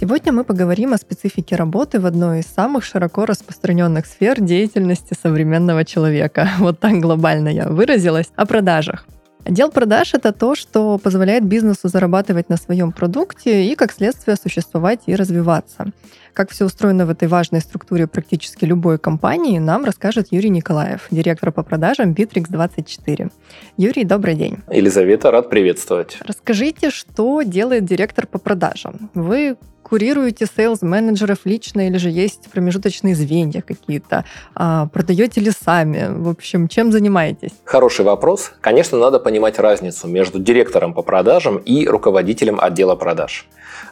Сегодня мы поговорим о специфике работы в одной из самых широко распространенных сфер деятельности современного человека. Вот так глобально я выразилась. О продажах. Отдел продаж — это то, что позволяет бизнесу зарабатывать на своем продукте и, как следствие, существовать и развиваться. Как все устроено в этой важной структуре практически любой компании, нам расскажет Юрий Николаев, директор по продажам Bitrix24. Юрий, добрый день. Елизавета, рад приветствовать. Расскажите, что делает директор по продажам? Вы курируете сейлс-менеджеров лично или же есть промежуточные звенья какие-то? Продаете ли сами? В общем, чем занимаетесь? Хороший вопрос. Конечно, надо понимать разницу между директором по продажам и руководителем отдела продаж.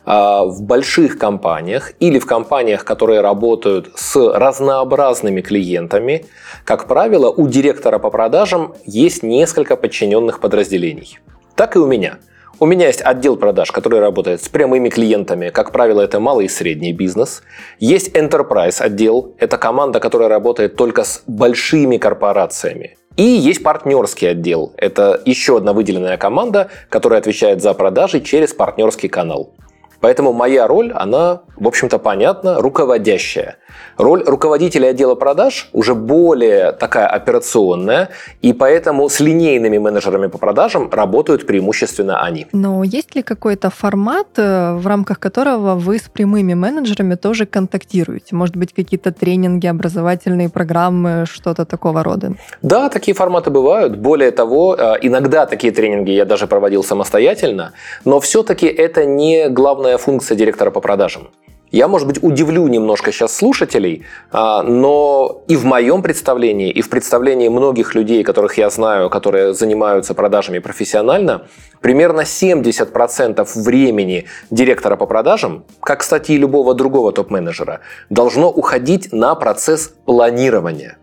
В больших компаниях или в компаниях, которые работают с разнообразными клиентами, как правило, у директора по продажам есть несколько подчиненных подразделений. Так и у меня. У меня есть отдел продаж, который работает с прямыми клиентами, как правило, это малый и средний бизнес. Есть Enterprise отдел, это команда, которая работает только с большими корпорациями. И есть партнерский отдел, это еще одна выделенная команда, которая отвечает за продажи через партнерский канал. Поэтому моя роль, она, в общем-то, понятна, руководящая. Роль руководителя отдела продаж уже более такая операционная, и поэтому с линейными менеджерами по продажам работают преимущественно они. Но есть ли какой-то формат, в рамках которого вы с прямыми менеджерами тоже контактируете? Может быть, какие-то тренинги, образовательные программы, что-то такого рода? Да, такие форматы бывают. Более того, иногда такие тренинги я даже проводил самостоятельно, но все-таки это не главное функция директора по продажам. Я, может быть, удивлю немножко сейчас слушателей, но и в моем представлении, и в представлении многих людей, которых я знаю, которые занимаются продажами профессионально, примерно 70% времени директора по продажам, как, кстати, и любого другого топ-менеджера, должно уходить на процесс планирования.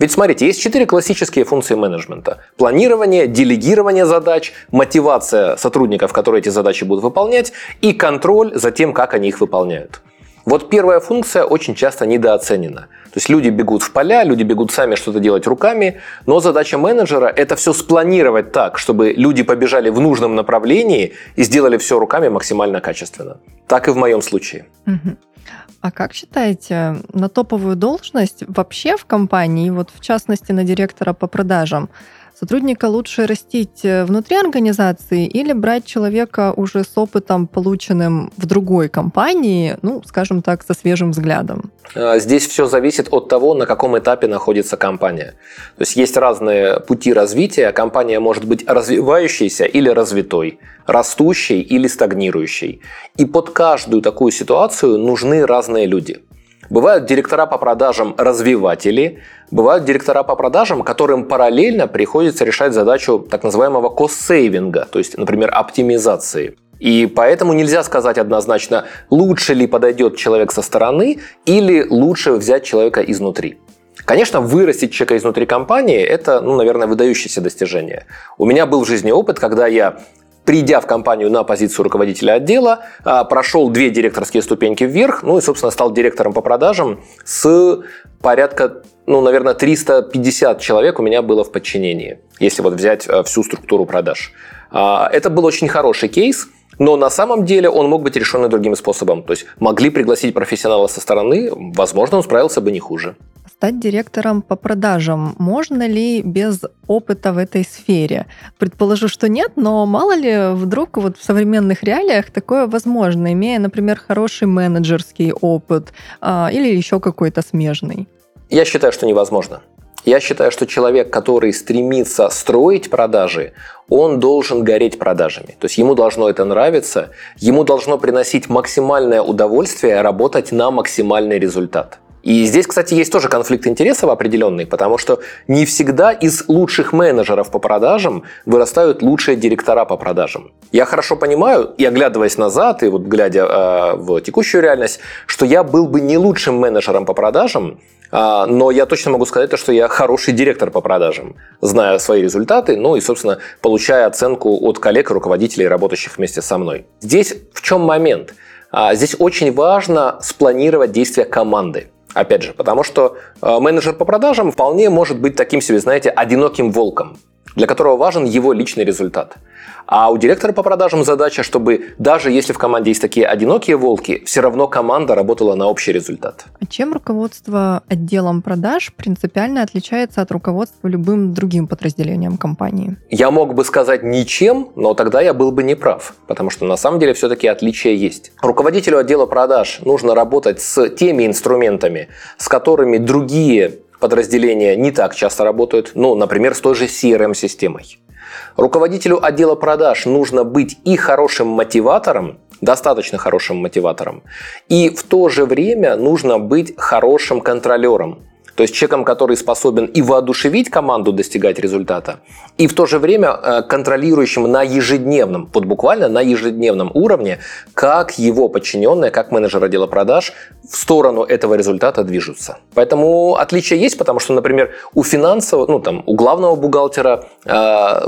Ведь смотрите, есть 4 классические функции менеджмента. Планирование, делегирование задач, мотивация сотрудников, которые эти задачи будут выполнять, и контроль за тем, как они их выполняют. Вот первая функция очень часто недооценена. То есть люди бегут в поля, люди бегут сами что-то делать руками, но задача менеджера – это все спланировать так, чтобы люди побежали в нужном направлении и сделали все руками максимально качественно. Так и в моем случае. А как считаете, на топовую должность вообще в компании, вот в частности на директора по продажам, сотрудника лучше растить внутри организации или брать человека уже с опытом, полученным в другой компании, ну, скажем так, со свежим взглядом? Здесь все зависит от того, на каком этапе находится компания. То есть разные пути развития. Компания может быть развивающейся или развитой, растущей или стагнирующей. И под каждую такую ситуацию нужны разные люди. Бывают директора по продажам развиватели, бывают директора по продажам, которым параллельно приходится решать задачу так называемого кост-сейвинга, то есть, например, оптимизации. И поэтому нельзя сказать однозначно, лучше ли подойдет человек со стороны или лучше взять человека изнутри. Конечно, вырастить человека изнутри компании – это, наверное, выдающееся достижение. У меня был в жизни опыт, когда я, придя в компанию на позицию руководителя отдела, прошел 2 директорские ступеньки вверх, и, собственно, стал директором по продажам с порядка, наверное, 350 человек у меня было в подчинении, если вот взять всю структуру продаж. Это был очень хороший кейс, но на самом деле он мог быть решен и другим способом. То есть могли пригласить профессионала со стороны, возможно, он справился бы не хуже. Стать директором по продажам можно ли без опыта в этой сфере? Предположу, что нет, но мало ли вдруг вот в современных реалиях такое возможно, имея, например, хороший менеджерский опыт или еще какой-то смежный? Я считаю, что невозможно. Я считаю, что человек, который стремится строить продажи, он должен гореть продажами. То есть ему должно это нравиться, ему должно приносить максимальное удовольствие работать на максимальный результат. И здесь, кстати, есть тоже конфликт интересов определенный, потому что не всегда из лучших менеджеров по продажам вырастают лучшие директора по продажам. Я хорошо понимаю, и оглядываясь назад, и вот глядя в текущую реальность, что я был бы не лучшим менеджером по продажам, но я точно могу сказать, что я хороший директор по продажам, зная свои результаты, ну и, собственно, получая оценку от коллег и руководителей, работающих вместе со мной. Здесь в чем момент? Здесь очень важно спланировать действия команды. Опять же, потому что менеджер по продажам вполне может быть таким себе, знаете, одиноким волком, для которого важен его личный результат. А у директора по продажам задача, чтобы даже если в команде есть такие одинокие волки, все равно команда работала на общий результат. А чем руководство отделом продаж принципиально отличается от руководства любым другим подразделением компании? Я мог бы сказать ничем, но тогда я был бы неправ, потому что на самом деле все-таки отличия есть. Руководителю отдела продаж нужно работать с теми инструментами, с которыми другие подразделения не так часто работают, ну, например, с той же CRM-системой. Руководителю отдела продаж нужно быть и хорошим мотиватором, достаточно хорошим мотиватором, и в то же время нужно быть хорошим контролером, то есть человеком, который способен и воодушевить команду достигать результата, и в то же время контролирующим на ежедневном, вот буквально на ежедневном уровне, как его подчиненные, как менеджер отдела продаж в сторону этого результата движутся. Поэтому отличия есть, потому что, например, у финансового, ну там, у главного бухгалтера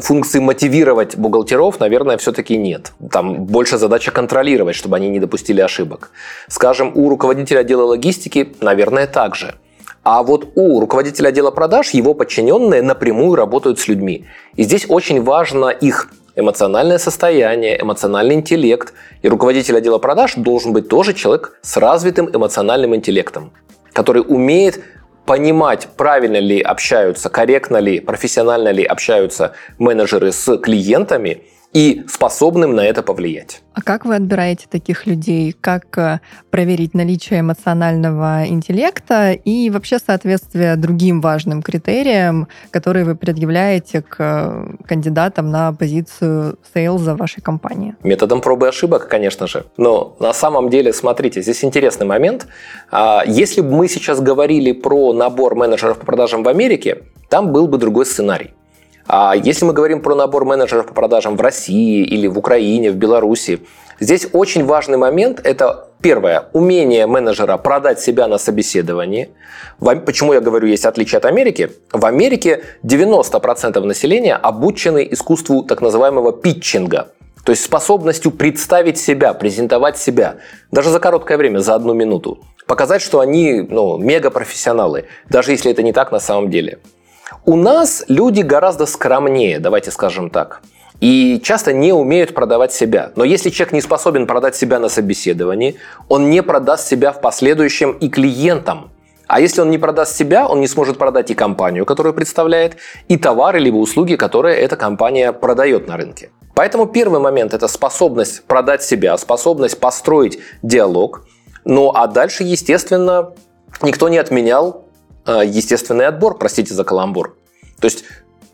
функции мотивировать бухгалтеров, наверное, все-таки нет. Там больше задача контролировать, чтобы они не допустили ошибок. Скажем, у руководителя отдела логистики, наверное, также. А вот у руководителя отдела продаж его подчиненные напрямую работают с людьми. И здесь очень важно их эмоциональное состояние, эмоциональный интеллект. И руководитель отдела продаж должен быть тоже человек с развитым эмоциональным интеллектом, который умеет понимать, правильно ли общаются, корректно ли, профессионально ли общаются менеджеры с клиентами, и способным на это повлиять. А как вы отбираете таких людей? Как проверить наличие эмоционального интеллекта и вообще соответствие другим важным критериям, которые вы предъявляете к кандидатам на позицию сейлза вашей компании? Методом проб и ошибок, конечно же. Но на самом деле, смотрите, здесь интересный момент. Если бы мы сейчас говорили про набор менеджеров по продажам в Америке, там был бы другой сценарий. А если мы говорим про набор менеджеров по продажам в России или в Украине, в Беларуси, здесь очень важный момент – это, первое, умение менеджера продать себя на собеседовании. Почему я говорю, есть отличие от Америки? В Америке 90% населения обучены искусству так называемого питчинга, то есть способностью представить себя, презентовать себя, даже за короткое время, за 1 минуту, показать, что они мегапрофессионалы, даже если это не так на самом деле. У нас люди гораздо скромнее, давайте скажем так, и часто не умеют продавать себя. Но если человек не способен продать себя на собеседовании, он не продаст себя в последующем и клиентам. А если он не продаст себя, он не сможет продать и компанию, которую представляет, и товары либо услуги, которые эта компания продает на рынке. Поэтому первый момент – это способность продать себя, способность построить диалог. Ну а дальше, естественно, никто не отменял естественный отбор, простите за каламбур. То есть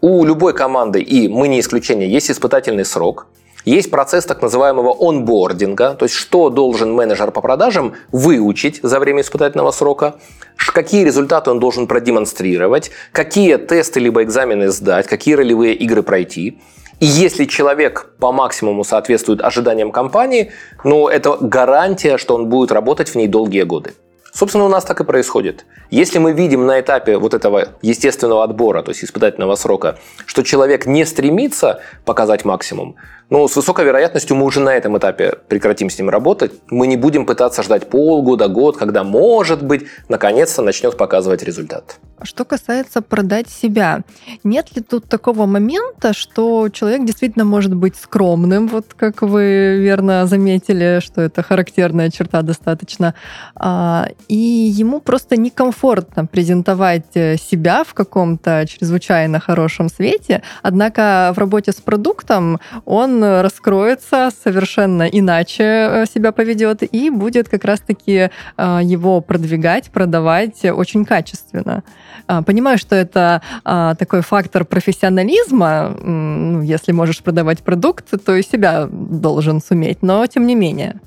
у любой команды, и мы не исключение, есть испытательный срок, есть процесс так называемого онбординга, то есть что должен менеджер по продажам выучить за время испытательного срока, какие результаты он должен продемонстрировать, какие тесты либо экзамены сдать, какие ролевые игры пройти. И если человек по максимуму соответствует ожиданиям компании, ну это гарантия, что он будет работать в ней долгие годы. Собственно, у нас так и происходит. Если мы видим на этапе вот этого естественного отбора, то есть испытательного срока, что человек не стремится показать максимум, ну, с высокой вероятностью мы уже на этом этапе прекратим с ним работать, мы не будем пытаться ждать полгода, год, когда, может быть, наконец-то начнет показывать результат. Что касается продать себя, нет ли тут такого момента, что человек действительно может быть скромным, вот как вы верно заметили, что это характерная черта достаточно, и ему просто некомфортно презентовать себя в каком-то чрезвычайно хорошем свете, однако в работе с продуктом он раскроется, совершенно иначе себя поведет и будет как раз-таки его продвигать, продавать очень качественно. Понимаю, что это такой фактор профессионализма, если можешь продавать продукт, то и себя должен суметь, но тем не менее.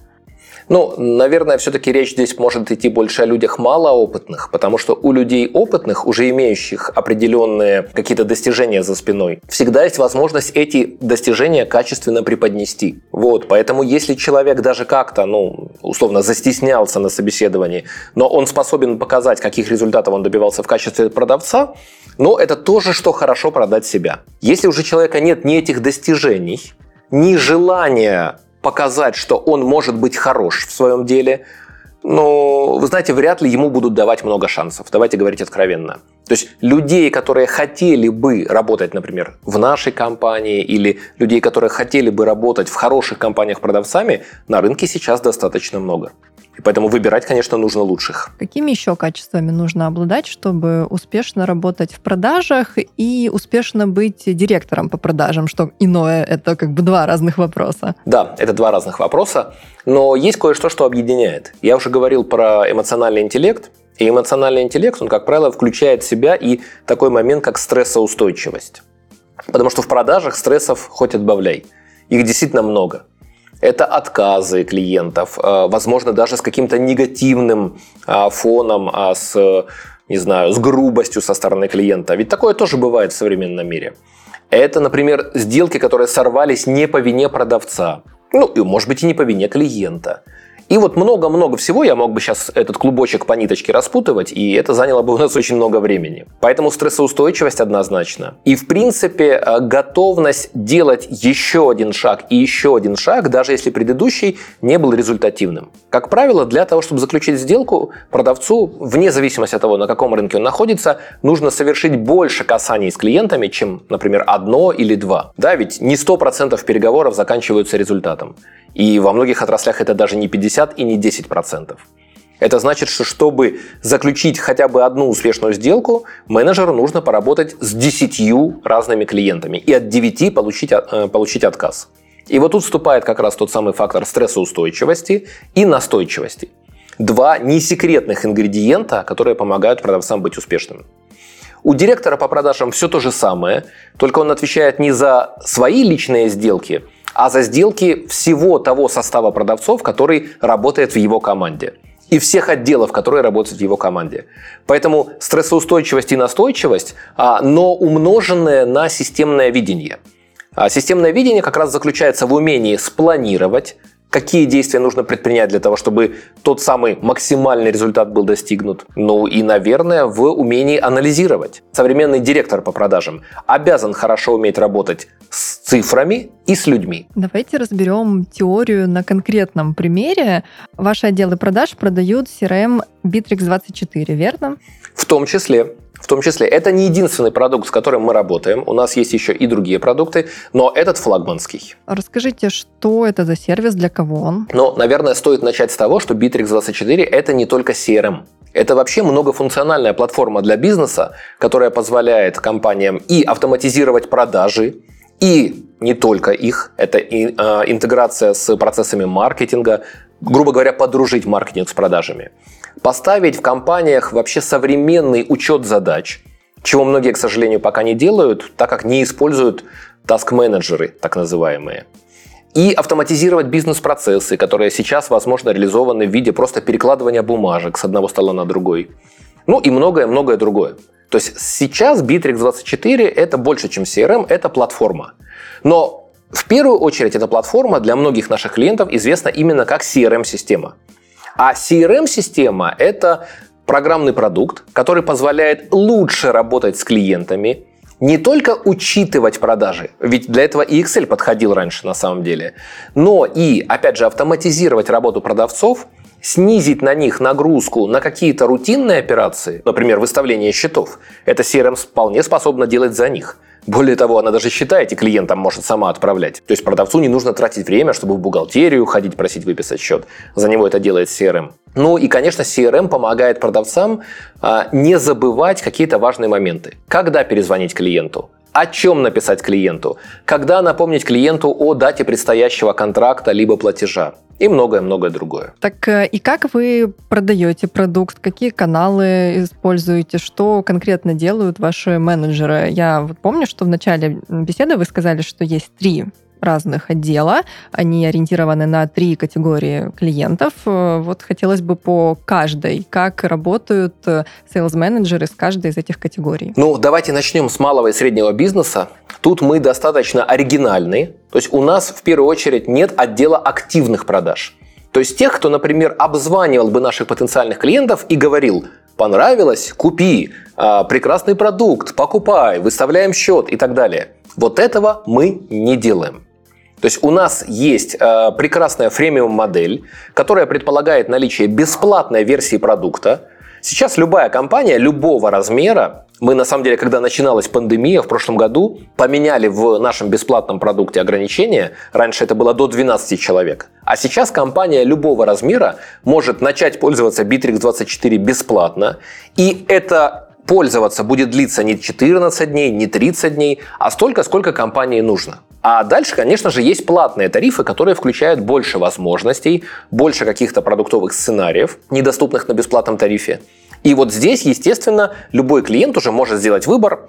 Ну, наверное, все-таки речь здесь может идти больше о людях малоопытных, потому что у людей опытных, уже имеющих определенные какие-то достижения за спиной, всегда есть возможность эти достижения качественно преподнести. Вот, поэтому если человек даже как-то, условно, застеснялся на собеседовании, но он способен показать, каких результатов он добивался в качестве продавца, но это тоже, что хорошо продать себя. Если уже у человека нет ни этих достижений, ни желания показать, что он может быть хорош в своем деле, но, вы знаете, вряд ли ему будут давать много шансов. Давайте говорить откровенно. То есть людей, которые хотели бы работать, например, в нашей компании, или людей, которые хотели бы работать в хороших компаниях продавцами, на рынке сейчас достаточно много. И поэтому выбирать, конечно, нужно лучших. Какими еще качествами нужно обладать, чтобы успешно работать в продажах и успешно быть директором по продажам? Что иное, это как бы два разных вопроса. Да, это два разных вопроса, но есть кое-что, что объединяет. Я уже говорил про эмоциональный интеллект. И эмоциональный интеллект, он, как правило, включает в себя и такой момент, как стрессоустойчивость. Потому что в продажах стрессов хоть отбавляй. Их действительно много. Это отказы клиентов, возможно, даже с каким-то негативным фоном, с грубостью со стороны клиента. Ведь такое тоже бывает в современном мире. Это, например, сделки, которые сорвались не по вине продавца. И, может быть, и не по вине клиента. И вот много-много всего, я мог бы сейчас этот клубочек по ниточке распутывать, и это заняло бы у нас очень много времени. Поэтому стрессоустойчивость однозначно. И, в принципе, готовность делать еще один шаг и еще один шаг, даже если предыдущий не был результативным. Как правило, для того, чтобы заключить сделку, продавцу, вне зависимости от того, на каком рынке он находится, нужно совершить больше касаний с клиентами, чем, например, одно или два. Да, ведь не 100% переговоров заканчиваются результатом. И во многих отраслях это даже не 50 и не 10%. Это значит, что чтобы заключить хотя бы одну успешную сделку, менеджеру нужно поработать с 10 разными клиентами и от 9 получить отказ. И вот тут вступает как раз тот самый фактор стрессоустойчивости и настойчивости. Два несекретных ингредиента, которые помогают продавцам быть успешными. У директора по продажам все то же самое, только он отвечает не за свои личные сделки, а за сделки всего того состава продавцов, который работает в его команде, и всех отделов, которые работают в его команде. Поэтому стрессоустойчивость и настойчивость, но умноженное на системное видение. Системное видение как раз заключается в умении спланировать, какие действия нужно предпринять для того, чтобы тот самый максимальный результат был достигнут. Наверное, в умении анализировать. Современный директор по продажам обязан хорошо уметь работать с цифрами и с людьми. Давайте разберем теорию на конкретном примере. Ваши отделы продаж продают CRM Bitrix24, верно? В том числе. Это не единственный продукт, с которым мы работаем. У нас есть еще и другие продукты, но этот флагманский. Расскажите, что это за сервис, для кого он? Наверное, стоит начать с того, что Bitrix24 – это не только CRM. Это вообще многофункциональная платформа для бизнеса, которая позволяет компаниям и автоматизировать продажи, и не только их. Это и интеграция с процессами маркетинга, грубо говоря, подружить маркетинг с продажами. Поставить в компаниях вообще современный учет задач, чего многие, к сожалению, пока не делают, так как не используют таск-менеджеры, так называемые. И автоматизировать бизнес-процессы, которые сейчас, возможно, реализованы в виде просто перекладывания бумажек с одного стола на другой. И многое-многое другое. То есть сейчас Bitrix24 – это больше, чем CRM, это платформа. Но в первую очередь эта платформа для многих наших клиентов известна именно как CRM-система. А CRM-система – это программный продукт, который позволяет лучше работать с клиентами, не только учитывать продажи, ведь для этого и Excel подходил раньше на самом деле, но и, опять же, автоматизировать работу продавцов, снизить на них нагрузку на какие-то рутинные операции, например, выставление счетов. Это CRM вполне способна делать за них. Более того, она даже счета эти клиентам может сама отправлять. То есть продавцу не нужно тратить время, чтобы в бухгалтерию ходить, просить выписать счет. За него это делает CRM. Конечно, CRM помогает продавцам не забывать какие-то важные моменты. Когда перезвонить клиенту? О чем написать клиенту? Когда напомнить клиенту о дате предстоящего контракта либо платежа? И многое-многое другое. Так и как вы продаете продукт? Какие каналы используете? Что конкретно делают ваши менеджеры? Я помню, что в начале беседы вы сказали, что есть 3 разных отдела. Они ориентированы на 3 категории клиентов. Вот хотелось бы по каждой, как работают сейлс-менеджеры с каждой из этих категорий. Ну, давайте начнем с малого и среднего бизнеса. Тут мы достаточно оригинальны. То есть у нас в первую очередь нет отдела активных продаж. То есть тех, кто, например, обзванивал бы наших потенциальных клиентов и говорил: понравилось, купи, прекрасный продукт, покупай, выставляем счет и так далее. Вот этого мы не делаем. То есть у нас есть прекрасная фремиум-модель, которая предполагает наличие бесплатной версии продукта. Сейчас любая компания любого размера, мы на самом деле, когда начиналась пандемия в прошлом году, поменяли в нашем бесплатном продукте ограничения. Раньше это было до 12 человек. А сейчас компания любого размера может начать пользоваться Bitrix24 бесплатно. И это пользоваться будет длиться не 14 дней, не 30 дней, а столько, сколько компании нужно. А дальше, конечно же, есть платные тарифы, которые включают больше возможностей, больше каких-то продуктовых сценариев, недоступных на бесплатном тарифе. И вот здесь, естественно, любой клиент уже может сделать выбор: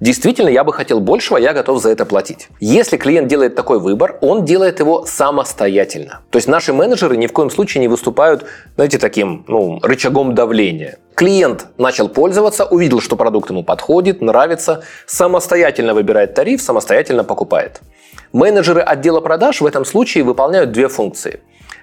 действительно, я бы хотел большего, я готов за это платить. Если клиент делает такой выбор, он делает его самостоятельно. То есть наши менеджеры ни в коем случае не выступают, знаете, таким, рычагом давления. Клиент начал пользоваться, увидел, что продукт ему подходит, нравится, самостоятельно выбирает тариф, самостоятельно покупает. Менеджеры отдела продаж в этом случае выполняют 2 функции.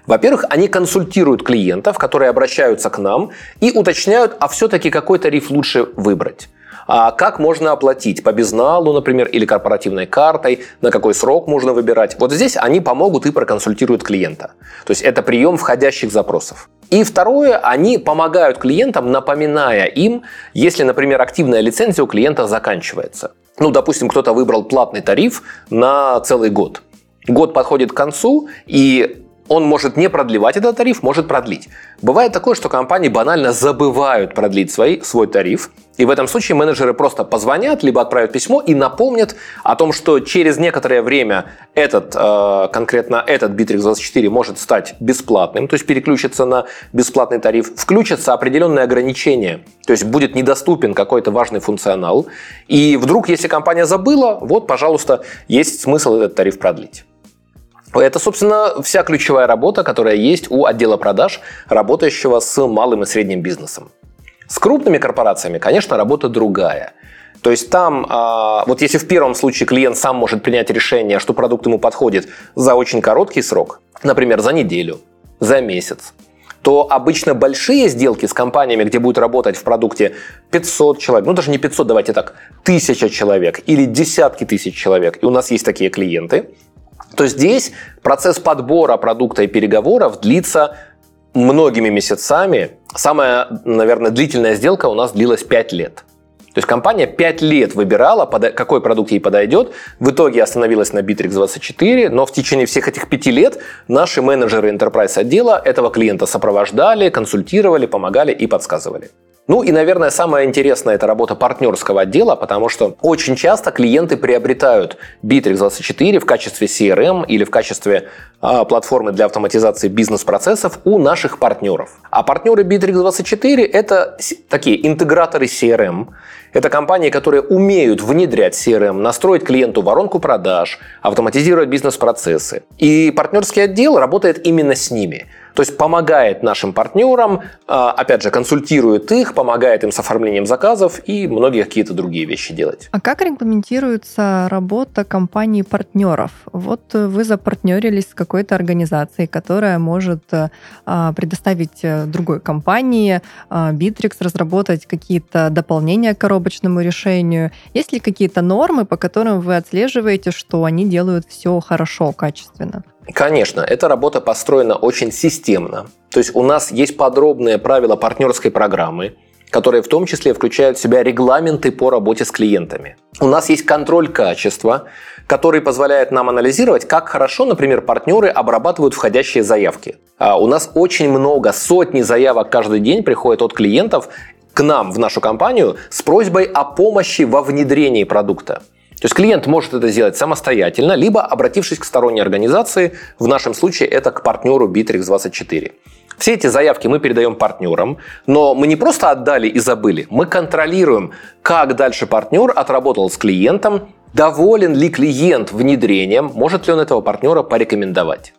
Во-первых, они консультируют клиентов, которые обращаются к нам, и уточняют, а все-таки какой тариф лучше выбрать. А как можно оплатить? По безналу, например, или корпоративной картой? На какой срок можно выбирать? Вот здесь они помогут и проконсультируют клиента. То есть это прием входящих запросов. И второе, они помогают клиентам, напоминая им, если, например, активная лицензия у клиента заканчивается. Допустим, кто-то выбрал платный тариф на целый год. Год подходит к концу, и он может не продлевать этот тариф, может продлить. Бывает такое, что компании банально забывают продлить свой тариф. И в этом случае менеджеры просто позвонят, либо отправят письмо и напомнят о том, что через некоторое время конкретно этот Bitrix24 может стать бесплатным, то есть переключится на бесплатный тариф, включатся определенные ограничения, то есть будет недоступен какой-то важный функционал. И вдруг, если компания забыла, вот, пожалуйста, есть смысл этот тариф продлить. Это, собственно, вся ключевая работа, которая есть у отдела продаж, работающего с малым и средним бизнесом. С крупными корпорациями, конечно, работа другая. То есть там, вот если в первом случае клиент сам может принять решение, что продукт ему подходит за очень короткий срок, например, за неделю, за месяц, то обычно большие сделки с компаниями, где будет работать в продукте 500 человек, даже не 500, давайте так, 1000 человек или десятки тысяч человек, и у нас есть такие клиенты, то здесь процесс подбора продукта и переговоров длится многими месяцами. Самая, наверное, длительная сделка у нас длилась 5 лет. То есть компания 5 лет выбирала, какой продукт ей подойдет. В итоге остановилась на Bitrix24, но в течение всех этих 5 лет наши менеджеры Enterprise отдела этого клиента сопровождали, консультировали, помогали и подсказывали. И, наверное, самое интересное – это работа партнерского отдела, потому что очень часто клиенты приобретают Bitrix24 в качестве CRM или в качестве платформы для автоматизации бизнес-процессов у наших партнеров. А партнеры Bitrix24 – это такие интеграторы CRM. Это компании, которые умеют внедрять CRM, настроить клиенту воронку продаж, автоматизировать бизнес-процессы. И партнерский отдел работает именно с ними. То есть помогает нашим партнерам, опять же, консультирует их, помогает им с оформлением заказов и многие какие-то другие вещи делать. А как регламентируется работа компаний-партнеров? Вот вы запартнерились с какой-то организацией, которая может предоставить другой компании Bitrix, разработать какие-то дополнения к коробочному решению. Есть ли какие-то нормы, по которым вы отслеживаете, что они делают все хорошо, качественно? Конечно, эта работа построена очень системно. То есть у нас есть подробные правила партнерской программы, которые в том числе включают в себя регламенты по работе с клиентами. У нас есть контроль качества, который позволяет нам анализировать, как хорошо, например, партнеры обрабатывают входящие заявки. У нас очень много, сотни заявок каждый день приходят от клиентов к нам в нашу компанию с просьбой о помощи во внедрении продукта. То есть клиент может это сделать самостоятельно, либо обратившись к сторонней организации, в нашем случае это к партнеру Bitrix24. Все эти заявки мы передаем партнерам, но мы не просто отдали и забыли, мы контролируем, как дальше партнер отработал с клиентом, Доволен ли клиент внедрением? Может ли он этого партнера порекомендовать?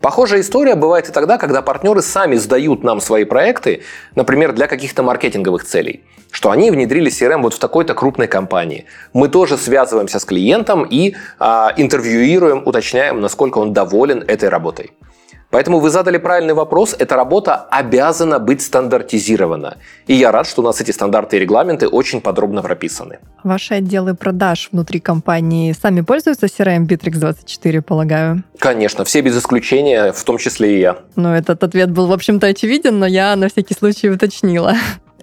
Похожая история бывает и тогда, когда партнеры сами сдают нам свои проекты, например, для каких-то маркетинговых целей, что они внедрили CRM вот в такой-то крупной компании. Мы тоже связываемся с клиентом и интервьюируем, уточняем, насколько он доволен этой работой. Поэтому вы задали правильный вопрос, эта работа обязана быть стандартизирована. И я рад, что у нас эти стандарты и регламенты очень подробно прописаны. Ваши отделы продаж внутри компании сами пользуются CRM Bitrix24, полагаю? Конечно, все без исключения, в том числе и я. Ну, этот ответ был, в общем-то, очевиден, но я на всякий случай уточнила.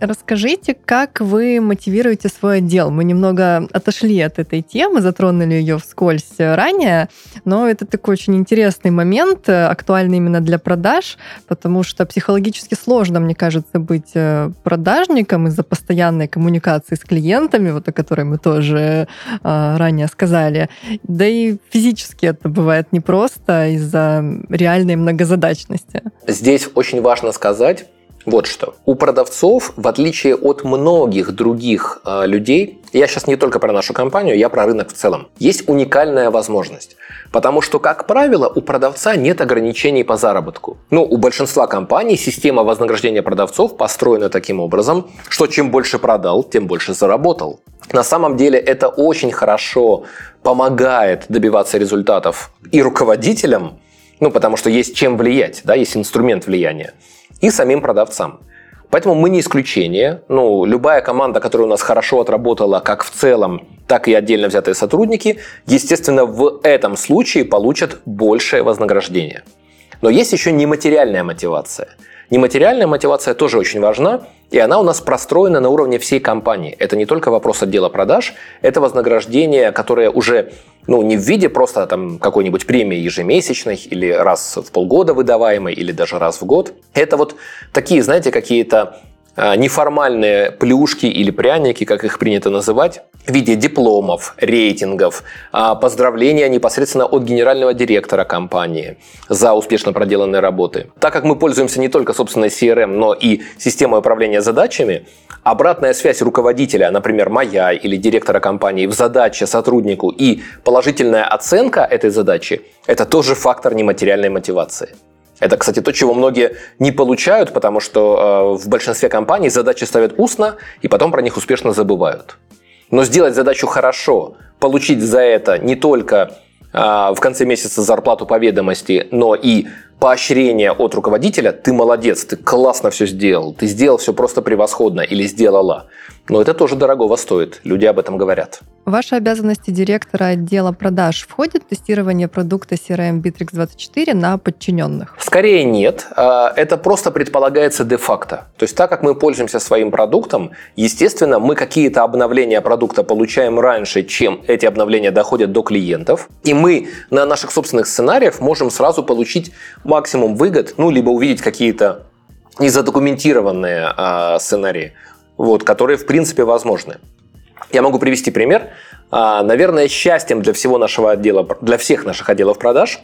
Расскажите, как вы мотивируете свой отдел? Мы немного отошли от этой темы, затронули ее вскользь ранее, но это такой очень интересный момент, актуальный именно для продаж, потому что психологически сложно, мне кажется, быть продажником из-за постоянной коммуникации с клиентами, вот о которой мы тоже ранее сказали. Да и физически это бывает непросто из-за реальной многозадачности. Здесь очень важно сказать, вот что. У продавцов, в отличие от многих других людей, я сейчас не только про нашу компанию, я про рынок в целом, есть уникальная возможность. Потому что, как правило, у продавца нет ограничений по заработку. Но у большинства компаний система вознаграждения продавцов построена таким образом, что чем больше продал, тем больше заработал. На самом деле это очень хорошо помогает добиваться результатов и руководителям, ну, потому что есть чем влиять, да, есть инструмент влияния, и самим продавцам. Поэтому мы не исключение. Ну, любая команда, которая у нас хорошо отработала как в целом, так и отдельно взятые сотрудники, естественно, в этом случае получат большее вознаграждение. Но есть еще нематериальная мотивация. Нематериальная мотивация тоже очень важна, и она у нас простроена на уровне всей компании. Это не только вопрос отдела продаж, это вознаграждение, которое уже не в виде просто там какой-нибудь премии ежемесячной, или раз в полгода выдаваемой, или даже раз в год. Это вот такие, знаете, какие-то неформальные плюшки или пряники, как их принято называть, в виде дипломов, рейтингов, поздравления непосредственно от генерального директора компании за успешно проделанные работы. Так как мы пользуемся не только собственной CRM, но и системой управления задачами, обратная связь руководителя, например, моя или директора компании в задаче сотруднику и положительная оценка этой задачи – это тоже фактор нематериальной мотивации. Это, кстати, то, чего многие не получают, потому что в большинстве компаний задачи ставят устно и потом про них успешно забывают. Но сделать задачу хорошо, получить за это не только в конце месяца зарплату по ведомости, но и поощрение от руководителя: ты молодец, ты классно все сделал, ты сделал все просто превосходно или сделала. Но это тоже дорогого стоит, люди об этом говорят. В ваши обязанности директора отдела продаж входит тестирование продукта CRM Bitrix24 на подчиненных? Скорее нет, это просто предполагается де-факто. То есть так как мы пользуемся своим продуктом, естественно, мы какие-то обновления продукта получаем раньше, чем эти обновления доходят до клиентов, и мы на наших собственных сценариях можем сразу получить максимум выгод, либо увидеть какие-то незадокументированные сценарии, которые в принципе возможны. Я могу привести пример. Наверное, счастьем для всех наших отделов продаж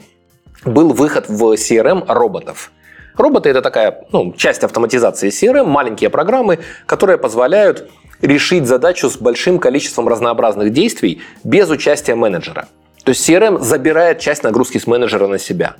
был выход в CRM роботов. Роботы – это такая часть автоматизации CRM, маленькие программы, которые позволяют решить задачу с большим количеством разнообразных действий без участия менеджера. То есть CRM забирает часть нагрузки с менеджера на себя.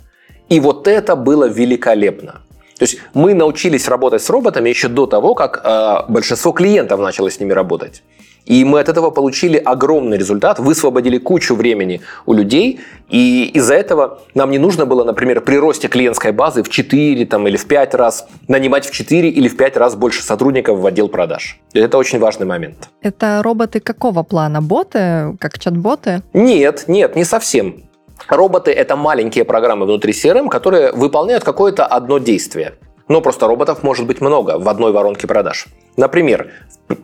И вот это было великолепно. То есть мы научились работать с роботами еще до того, как большинство клиентов начало с ними работать. И мы от этого получили огромный результат, высвободили кучу времени у людей, и из-за этого нам не нужно было, например, при росте клиентской базы в 4 или в 5 раз нанимать в 4 или в 5 раз больше сотрудников в отдел продаж. Это очень важный момент. Это роботы какого плана? Боты? Как чат-боты? Нет, не совсем. Роботы – это маленькие программы внутри CRM, которые выполняют какое-то одно действие. Но просто роботов может быть много в одной воронке продаж. Например,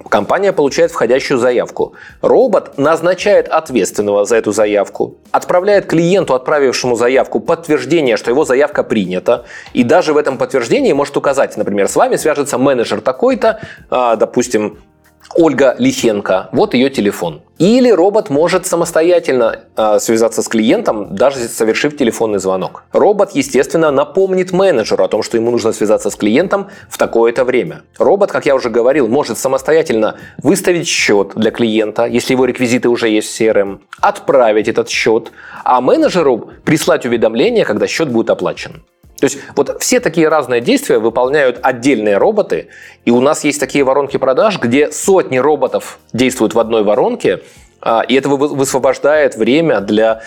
компания получает входящую заявку. Робот назначает ответственного за эту заявку, отправляет клиенту, отправившему заявку, подтверждение, что его заявка принята. И даже в этом подтверждении может указать, например, с вами свяжется менеджер такой-то, допустим, Ольга Лихенко, вот ее телефон. Или робот может самостоятельно связаться с клиентом, даже совершив телефонный звонок. Робот, естественно, напомнит менеджеру о том, что ему нужно связаться с клиентом в такое-то время. Робот, как я уже говорил, может самостоятельно выставить счет для клиента, если его реквизиты уже есть в CRM, отправить этот счет, а менеджеру прислать уведомление, когда счет будет оплачен. То есть вот все такие разные действия выполняют отдельные роботы, и у нас есть такие воронки продаж, где сотни роботов действуют в одной воронке, и это высвобождает время для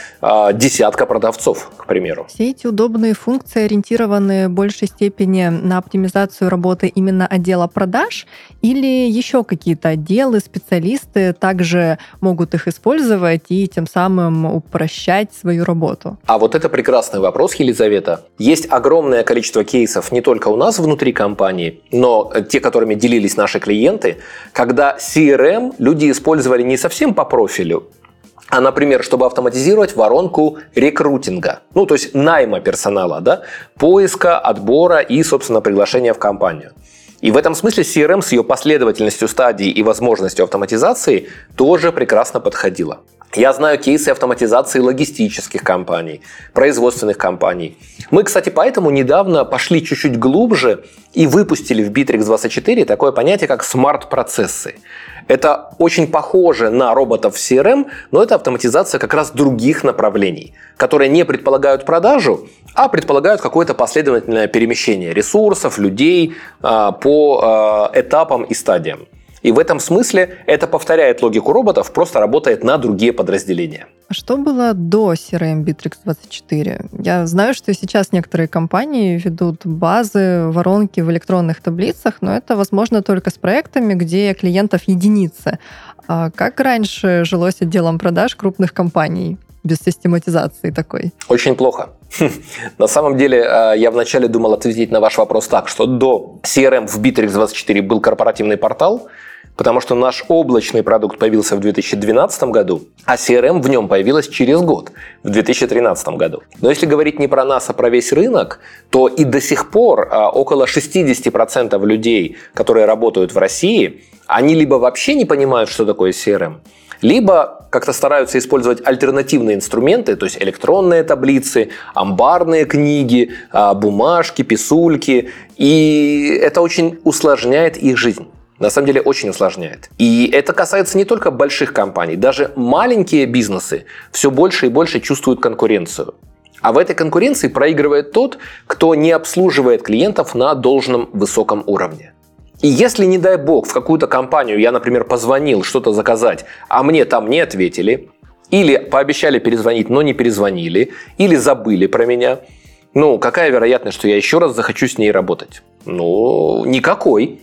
десятка продавцов, к примеру. Все эти удобные функции ориентированы в большей степени на оптимизацию работы именно отдела продаж, или еще какие-то отделы, специалисты также могут их использовать и тем самым упрощать свою работу? А вот это прекрасный вопрос, Елизавета. Есть огромное количество кейсов не только у нас внутри компании, но те, которыми делились наши клиенты, когда CRM люди использовали не совсем по профилю, а, например, чтобы автоматизировать воронку рекрутинга, ну, то есть найма персонала, да, поиска, отбора и, собственно, приглашения в компанию. И в этом смысле CRM с ее последовательностью стадий и возможностью автоматизации тоже прекрасно подходила. Я знаю кейсы автоматизации логистических компаний, производственных компаний. Мы, кстати, поэтому недавно пошли чуть-чуть глубже и выпустили в Bitrix24 такое понятие, как смарт-процессы. Это очень похоже на роботов в CRM, но это автоматизация как раз других направлений, которые не предполагают продажу, а предполагают какое-то последовательное перемещение ресурсов, людей по этапам и стадиям. И в этом смысле это повторяет логику роботов, просто работает на другие подразделения. А что было до CRM Bitrix24? Я знаю, что сейчас некоторые компании ведут базы, воронки в электронных таблицах, но это возможно только с проектами, где клиентов единицы. А как раньше жилось отделом продаж крупных компаний без систематизации такой? Очень плохо. На самом деле, я вначале думал ответить на ваш вопрос так, что до CRM в Bitrix24 был корпоративный портал, потому что наш облачный продукт появился в 2012 году, а CRM в нем появилась через год, в 2013 году. Но если говорить не про нас, а про весь рынок, то и до сих пор около 60% людей, которые работают в России, они либо вообще не понимают, что такое CRM, либо как-то стараются использовать альтернативные инструменты, то есть электронные таблицы, амбарные книги, бумажки, писульки. И это очень усложняет их жизнь. На самом деле очень усложняет. И это касается не только больших компаний. Даже маленькие бизнесы все больше и больше чувствуют конкуренцию. А в этой конкуренции проигрывает тот, кто не обслуживает клиентов на должном высоком уровне. И если, не дай бог, в какую-то компанию я, например, позвонил что-то заказать, а мне там не ответили, или пообещали перезвонить, но не перезвонили, или забыли про меня, ну, какая вероятность, что я еще раз захочу с ней работать? Ну, никакой.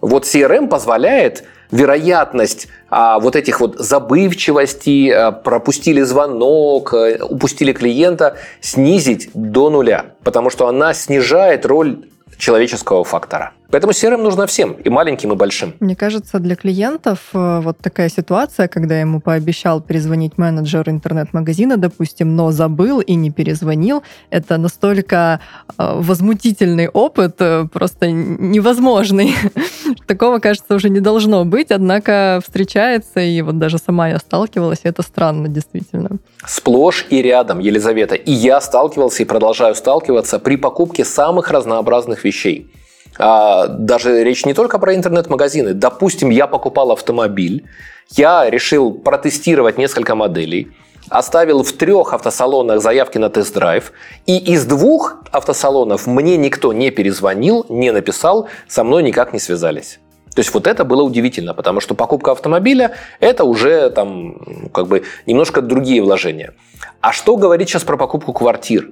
Вот CRM позволяет вероятность вот этих вот забывчивостей, пропустили звонок, упустили клиента, снизить до нуля, потому что она снижает роль человеческого фактора. Поэтому CRM нужна всем, и маленьким, и большим. Мне кажется, для клиентов вот такая ситуация, когда ему пообещал перезвонить менеджер интернет-магазина, допустим, но забыл и не перезвонил, это настолько возмутительный опыт, просто невозможный. Такого, кажется, уже не должно быть, однако встречается, и вот даже сама я сталкивалась, и это странно, действительно. Сплошь и рядом, Елизавета. И я сталкивался и продолжаю сталкиваться при покупке самых разнообразных вещей. Даже речь не только про интернет-магазины. Допустим, я покупал автомобиль, я решил протестировать несколько моделей, оставил в 3 автосалонах заявки на тест-драйв, и из 2 автосалонов мне никто не перезвонил, не написал, со мной никак не связались. То есть вот это было удивительно, потому что покупка автомобиля – это уже там, как бы, немножко другие вложения. А что говорить сейчас про покупку квартир?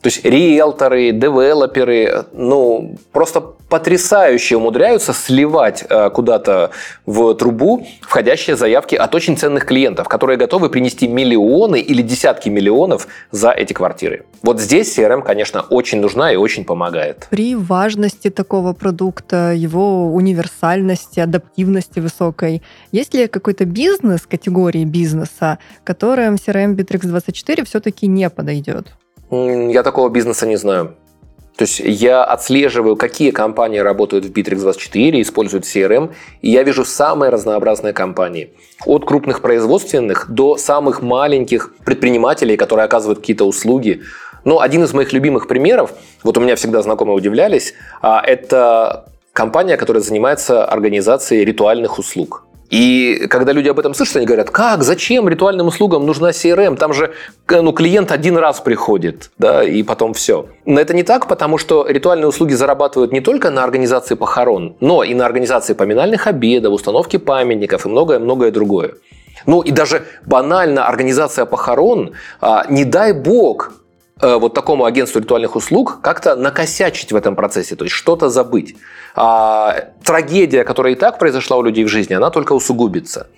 То есть риэлторы, девелоперы, ну, просто потрясающе умудряются сливать куда-то в трубу входящие заявки от очень ценных клиентов, которые готовы принести миллионы или десятки миллионов за эти квартиры. Вот здесь CRM, конечно, очень нужна и очень помогает. При важности такого продукта, его универсальности, адаптивности высокой, есть ли какой-то бизнес, категории бизнеса, которым CRM Bitrix24 все-таки не подойдет? Я такого бизнеса не знаю. То есть я отслеживаю, какие компании работают в Bitrix24, используют CRM, и я вижу самые разнообразные компании. От крупных производственных до самых маленьких предпринимателей, которые оказывают какие-то услуги. Но один из моих любимых примеров, вот у меня всегда знакомые удивлялись, это компания, которая занимается организацией ритуальных услуг. И когда люди об этом слышат, они говорят, как, зачем ритуальным услугам нужна CRM? Там же клиент один раз приходит, да, и потом все. Но это не так, потому что ритуальные услуги зарабатывают не только на организации похорон, но и на организации поминальных обедов, установке памятников и многое-многое другое. Ну и даже банально организация похорон, не дай бог, вот такому агентству ритуальных услуг как-то накосячить в этом процессе, то есть что-то забыть. Трагедия, которая и так произошла у людей в жизни, она только усугубится.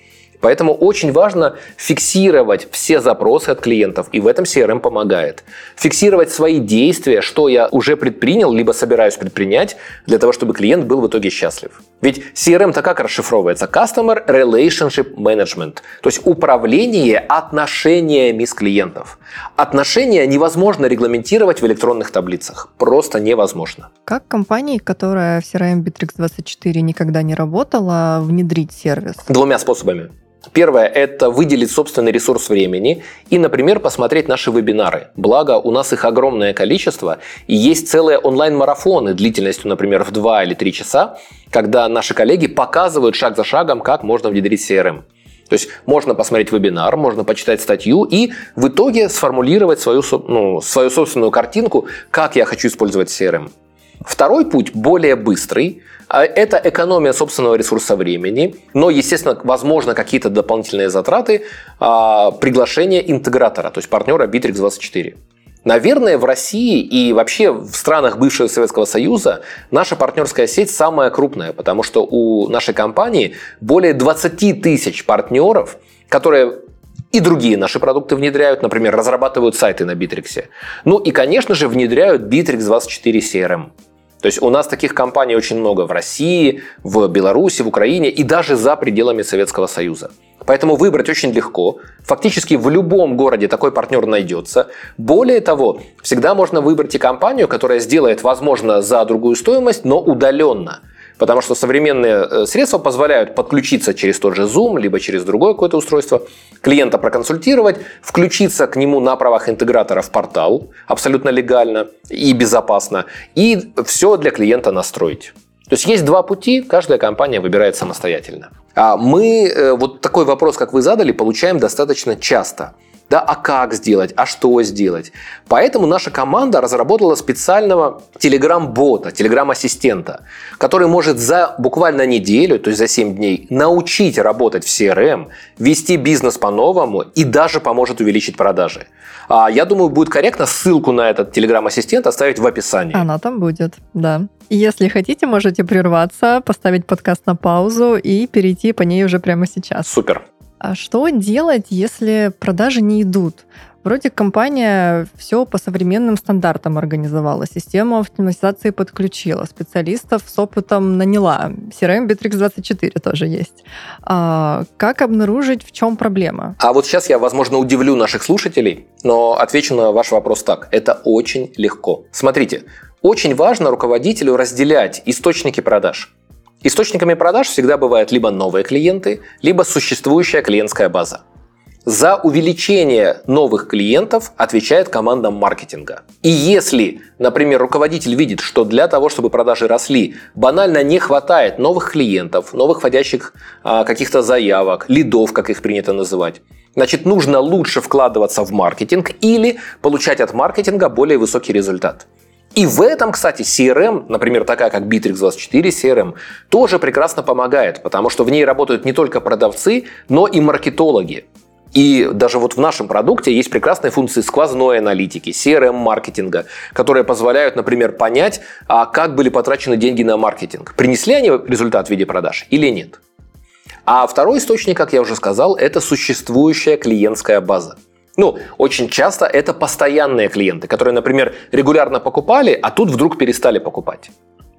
Поэтому очень важно фиксировать все запросы от клиентов, и в этом CRM помогает. Фиксировать свои действия, что я уже предпринял, либо собираюсь предпринять, для того, чтобы клиент был в итоге счастлив. Ведь CRM-то как расшифровывается? Customer Relationship Management, то есть управление отношениями с клиентов. Отношения невозможно регламентировать в электронных таблицах, просто невозможно. Как компании, которая в CRM Bitrix24 никогда не работала, внедрить сервис? Двумя способами. Первое – это выделить собственный ресурс времени и, например, посмотреть наши вебинары. Благо, у нас их огромное количество, и есть целые онлайн-марафоны длительностью, например, в 2 или 3 часа, когда наши коллеги показывают шаг за шагом, как можно внедрить CRM. То есть можно посмотреть вебинар, можно почитать статью и в итоге сформулировать свою собственную картинку, как я хочу использовать CRM. Второй путь, более быстрый, это экономия собственного ресурса времени, но, естественно, возможно, какие-то дополнительные затраты, приглашение интегратора, то есть партнера Bitrix24. Наверное, в России и вообще в странах бывшего Советского Союза наша партнерская сеть самая крупная, потому что у нашей компании более 20 тысяч партнеров, которые и другие наши продукты внедряют, например, разрабатывают сайты на Битриксе. Ну и, конечно же, внедряют Bitrix24 CRM. То есть у нас таких компаний очень много в России, в Беларуси, в Украине и даже за пределами Советского Союза. Поэтому выбрать очень легко. Фактически в любом городе такой партнер найдется. Более того, всегда можно выбрать и компанию, которая сделает, возможно, за другую стоимость, но удаленно. Потому что современные средства позволяют подключиться через тот же Zoom, либо через другое какое-то устройство, клиента проконсультировать, включиться к нему на правах интегратора в портал, абсолютно легально и безопасно, и все для клиента настроить. То есть есть два пути, каждая компания выбирает самостоятельно. А мы вот такой вопрос, как вы задали, получаем достаточно часто. Да, а как сделать, а что сделать? Поэтому наша команда разработала специального телеграм-бота, телеграм-ассистента, который может за буквально неделю, то есть за 7 дней, научить работать в CRM, вести бизнес по-новому и даже поможет увеличить продажи. Я думаю, будет корректно ссылку на этот телеграм-ассистент оставить в описании. Она там будет, да. Если хотите, можете прерваться, поставить подкаст на паузу и перейти по ней уже прямо сейчас. Супер. А что делать, если продажи не идут? Вроде компания все по современным стандартам организовала, систему автоматизации подключила, специалистов с опытом наняла, CRM Bitrix24 тоже есть. Как обнаружить, в чем проблема? А вот сейчас я, возможно, удивлю наших слушателей, но отвечу на ваш вопрос так. Это очень легко. Смотрите, очень важно руководителю разделять источники продаж. Источниками продаж всегда бывают либо новые клиенты, либо существующая клиентская база. За увеличение новых клиентов отвечает команда маркетинга. И если, например, руководитель видит, что для того, чтобы продажи росли, банально не хватает новых клиентов, новых входящих каких-то заявок, лидов, как их принято называть, значит, нужно лучше вкладываться в маркетинг или получать от маркетинга более высокий результат. И в этом, кстати, CRM, например, такая как Bitrix24 CRM, тоже прекрасно помогает, потому что в ней работают не только продавцы, но и маркетологи. И даже вот в нашем продукте есть прекрасные функции сквозной аналитики, CRM-маркетинга, которые позволяют, например, понять, как были потрачены деньги на маркетинг. Принесли они результат в виде продаж или нет? А второй источник, как я уже сказал, это существующая клиентская база. Ну, очень часто это постоянные клиенты, которые, например, регулярно покупали, а тут вдруг перестали покупать.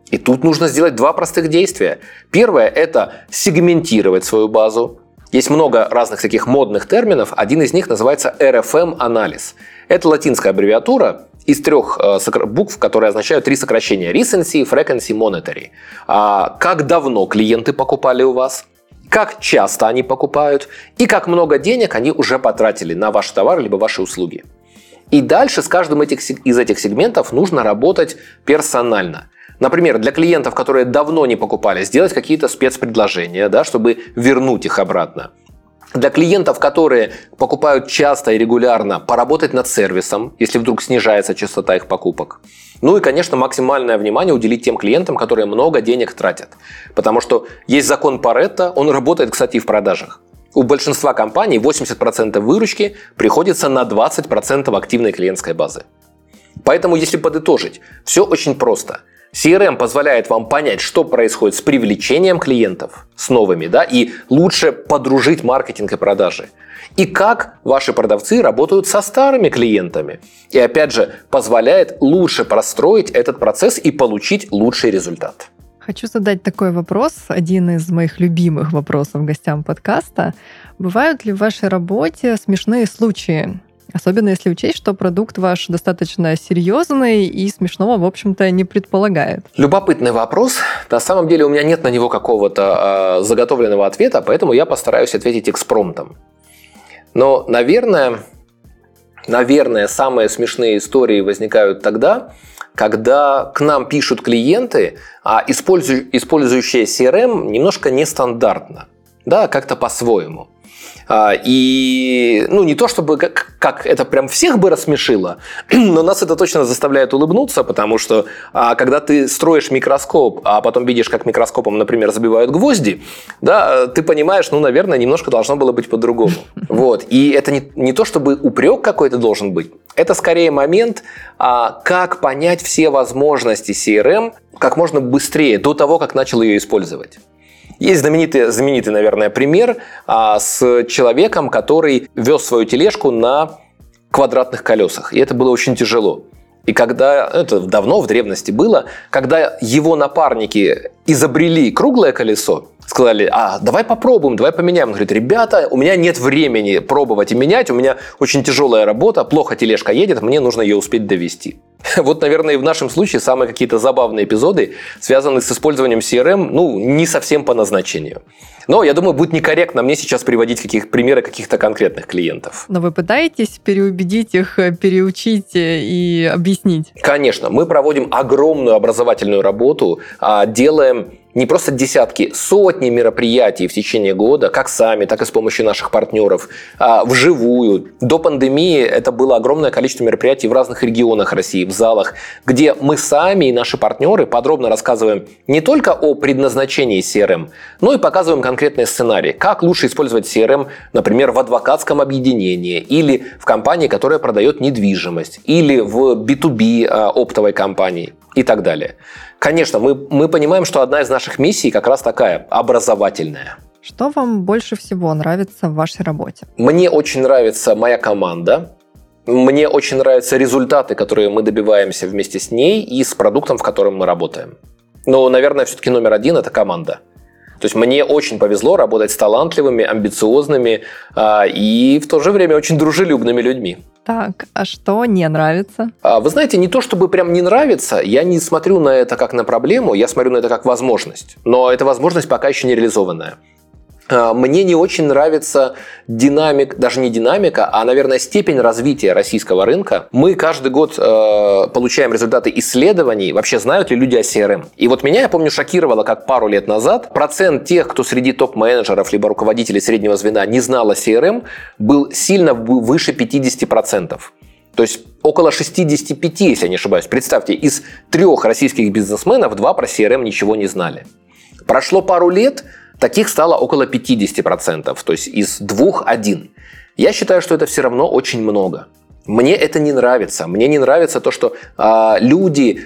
И тут нужно сделать два простых действия. Первое – это сегментировать свою базу. Есть много разных таких модных терминов. Один из них называется RFM-анализ. Это латинская аббревиатура. из трех букв, которые означают три сокращения: recency, frequency, monetary. Как давно клиенты покупали у вас, как часто они покупают и как много денег они уже потратили на ваш товар либо ваши услуги. И дальше с каждым из этих сегментов нужно работать персонально. Например, для клиентов, которые давно не покупали, сделать какие-то спецпредложения, да, чтобы вернуть их обратно. Для клиентов, которые покупают часто и регулярно, поработать над сервисом, если вдруг снижается частота их покупок. Ну и, конечно, максимальное внимание уделить тем клиентам, которые много денег тратят. Потому что есть закон Паретто, он работает, кстати, и в продажах. У большинства компаний 80% выручки приходится на 20% активной клиентской базы. Поэтому, если подытожить, все очень просто. CRM позволяет вам понять, что происходит с привлечением клиентов, с новыми, да, и лучше подружить маркетинг и продажи. И как ваши продавцы работают со старыми клиентами. И опять же, позволяет лучше простроить этот процесс и получить лучший результат. Хочу задать такой вопрос, один из моих любимых вопросов гостям подкаста. Бывают ли в вашей работе смешные случаи? Особенно если учесть, что продукт ваш достаточно серьезный и смешного, в общем-то, не предполагает. Любопытный вопрос. На самом деле у меня нет на него какого-то заготовленного ответа, поэтому я постараюсь ответить экспромтом. Но, наверное, самые смешные истории возникают тогда, когда к нам пишут клиенты, использующие CRM немножко нестандартно, да, как-то по-своему. И, ну, не то чтобы как это прям всех бы рассмешило, но нас это точно заставляет улыбнуться, потому что когда ты строишь микроскоп, а потом видишь, как микроскопом, например, забивают гвозди, да, ты понимаешь, ну, наверное, немножко должно было быть по-другому. Вот. И это не то чтобы упрек какой-то должен быть, это скорее момент, как понять все возможности CRM как можно быстрее, до того, как начал ее использовать. Есть знаменитый, наверное, пример с человеком, который вез свою тележку на квадратных колесах. И это было очень тяжело. И когда, это давно, в древности было, когда его напарники изобрели круглое колесо, сказали: давай попробуем, давай поменяем. Он говорит: ребята, у меня нет времени пробовать и менять, у меня очень тяжелая работа, плохо тележка едет, мне нужно ее успеть довести. Вот, наверное, и в нашем случае самые какие-то забавные эпизоды связаны с использованием CRM, ну, не совсем по назначению. Но, я думаю, будет некорректно мне сейчас приводить примеры каких-то конкретных клиентов. Но вы пытаетесь переубедить их, переучить и объяснить? Конечно. Мы проводим огромную образовательную работу, делаем не просто десятки, сотни мероприятий в течение года, как сами, так и с помощью наших партнеров, вживую. До пандемии это было огромное количество мероприятий в разных регионах России, в залах, где мы сами и наши партнеры подробно рассказываем не только о предназначении CRM, но и показываем конкретные сценарии, как лучше использовать CRM, например, в адвокатском объединении, или в компании, которая продает недвижимость, или в B2B оптовой компании и так далее. Конечно, мы понимаем, что одна из наших миссий как раз такая, образовательная. Что вам больше всего нравится в вашей работе? Мне очень нравится моя команда. Мне очень нравятся результаты, которые мы добиваемся вместе с ней и с продуктом, в котором мы работаем. Но, наверное, все-таки номер один – это команда. То есть мне очень повезло работать с талантливыми, амбициозными и в то же время очень дружелюбными людьми. Так, а что не нравится? Вы знаете, не то чтобы прям не нравится, я не смотрю на это как на проблему, я смотрю на это как возможность. Но эта возможность пока еще не реализованная. Мне не очень нравится наверное, степень развития российского рынка. Мы каждый год получаем результаты исследований, вообще знают ли люди о CRM. И вот меня, я помню, шокировало, как пару лет назад процент тех, кто среди топ-менеджеров либо руководителей среднего звена не знал о CRM, был сильно выше 50%. То есть около 65, если я не ошибаюсь. Представьте, из 3 российских бизнесменов 2 про CRM ничего не знали. Прошло пару лет, таких стало около 50%, то есть из 2 1. Я считаю, что это все равно очень много. Мне это не нравится. Мне не нравится то, что люди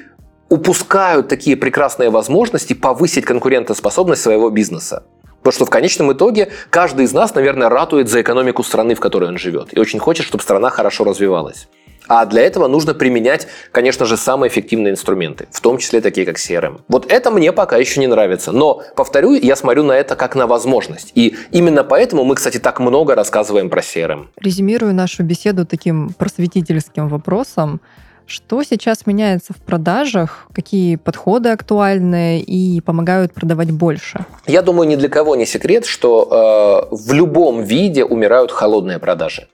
упускают такие прекрасные возможности повысить конкурентоспособность своего бизнеса. Потому что в конечном итоге каждый из нас, наверное, ратует за экономику страны, в которой он живет, и очень хочет, чтобы страна хорошо развивалась. А для этого нужно применять, конечно же, самые эффективные инструменты, в том числе такие, как CRM. Вот это мне пока еще не нравится. Но, повторю, я смотрю на это как на возможность. И именно поэтому мы, кстати, так много рассказываем про CRM. Резюмирую нашу беседу таким просветительским вопросом. Что сейчас меняется в продажах? Какие подходы актуальны и помогают продавать больше? Я думаю, ни для кого не секрет, что в любом виде умирают холодные продажи.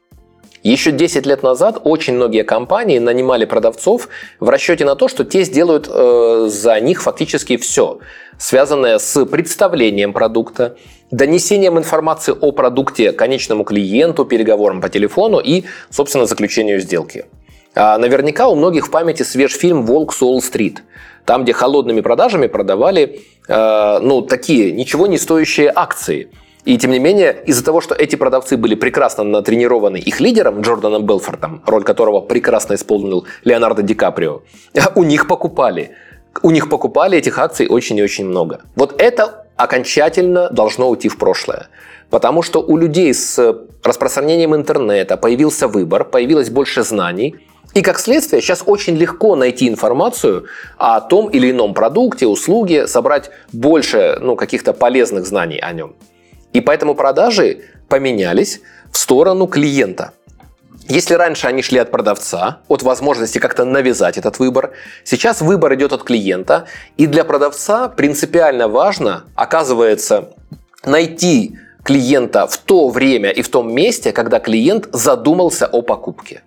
Еще 10 лет назад очень многие компании нанимали продавцов в расчете на то, что те сделают за них фактически все, связанное с представлением продукта, донесением информации о продукте конечному клиенту, переговорам по телефону и, собственно, заключению сделки. А наверняка у многих в памяти свеж фильм «Волк с Уолл-стрит», там, где холодными продажами продавали такие ничего не стоящие акции. И тем не менее, из-за того, что эти продавцы были прекрасно натренированы их лидером Джорданом Белфортом, роль которого прекрасно исполнил Леонардо Ди Каприо, у них покупали этих акций очень и очень много. Вот это окончательно должно уйти в прошлое. Потому что у людей с распространением интернета появился выбор, появилось больше знаний. И как следствие, сейчас очень легко найти информацию о том или ином продукте, услуге, собрать больше каких-то полезных знаний о нем. И поэтому продажи поменялись в сторону клиента. Если раньше они шли от продавца, от возможности как-то навязать этот выбор, сейчас выбор идет от клиента, и для продавца принципиально важно, оказывается, найти клиента в то время и в том месте, когда клиент задумался о покупке.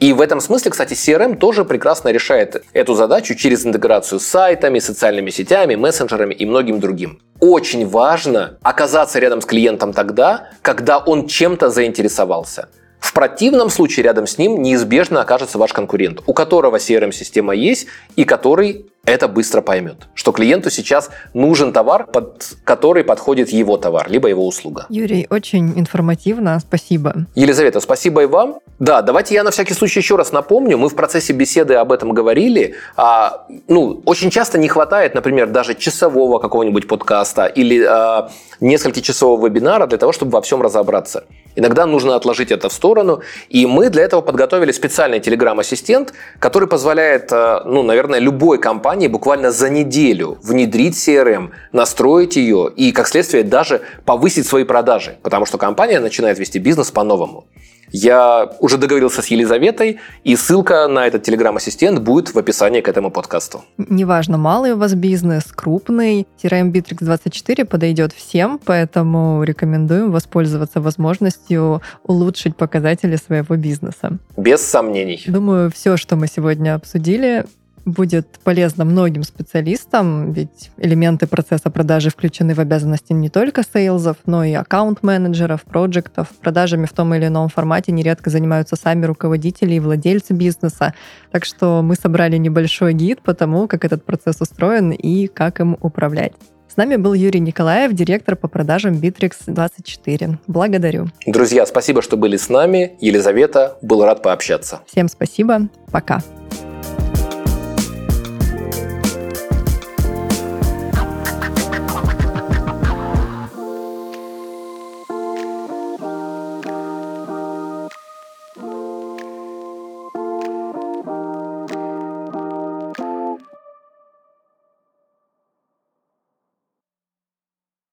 И в этом смысле, кстати, CRM тоже прекрасно решает эту задачу через интеграцию с сайтами, социальными сетями, мессенджерами и многим другим. Очень важно оказаться рядом с клиентом тогда, когда он чем-то заинтересовался. В противном случае рядом с ним неизбежно окажется ваш конкурент, у которого CRM-система есть и который это быстро поймет, что клиенту сейчас нужен товар, под который подходит его товар, либо его услуга. Юрий, очень информативно, спасибо. Елизавета, спасибо и вам. Да, давайте я на всякий случай еще раз напомню, мы в процессе беседы об этом говорили. Очень часто не хватает, например, даже часового какого-нибудь подкаста или несколькичасового вебинара для того, чтобы во всем разобраться. Иногда нужно отложить это в сторону, и мы для этого подготовили специальный Telegram-ассистент, который позволяет, любой компании буквально за неделю внедрить CRM, настроить ее и, как следствие, даже повысить свои продажи, потому что компания начинает вести бизнес по-новому. Я уже договорился с Елизаветой, и ссылка на этот Telegram-ассистент будет в описании к этому подкасту. Неважно, малый у вас бизнес, крупный, CRM Bitrix24 подойдет всем, поэтому рекомендуем воспользоваться возможностью улучшить показатели своего бизнеса. Без сомнений. Думаю, все, что мы сегодня обсудили, будет полезно многим специалистам, ведь элементы процесса продажи включены в обязанности не только сейлзов, но и аккаунт-менеджеров, проджектов. Продажами в том или ином формате нередко занимаются сами руководители и владельцы бизнеса. Так что мы собрали небольшой гид по тому, как этот процесс устроен и как им управлять. С нами был Юрий Николаев, директор по продажам Bitrix24. Благодарю. Друзья, спасибо, что были с нами. Елизавета, был рад пообщаться. Всем спасибо. Пока.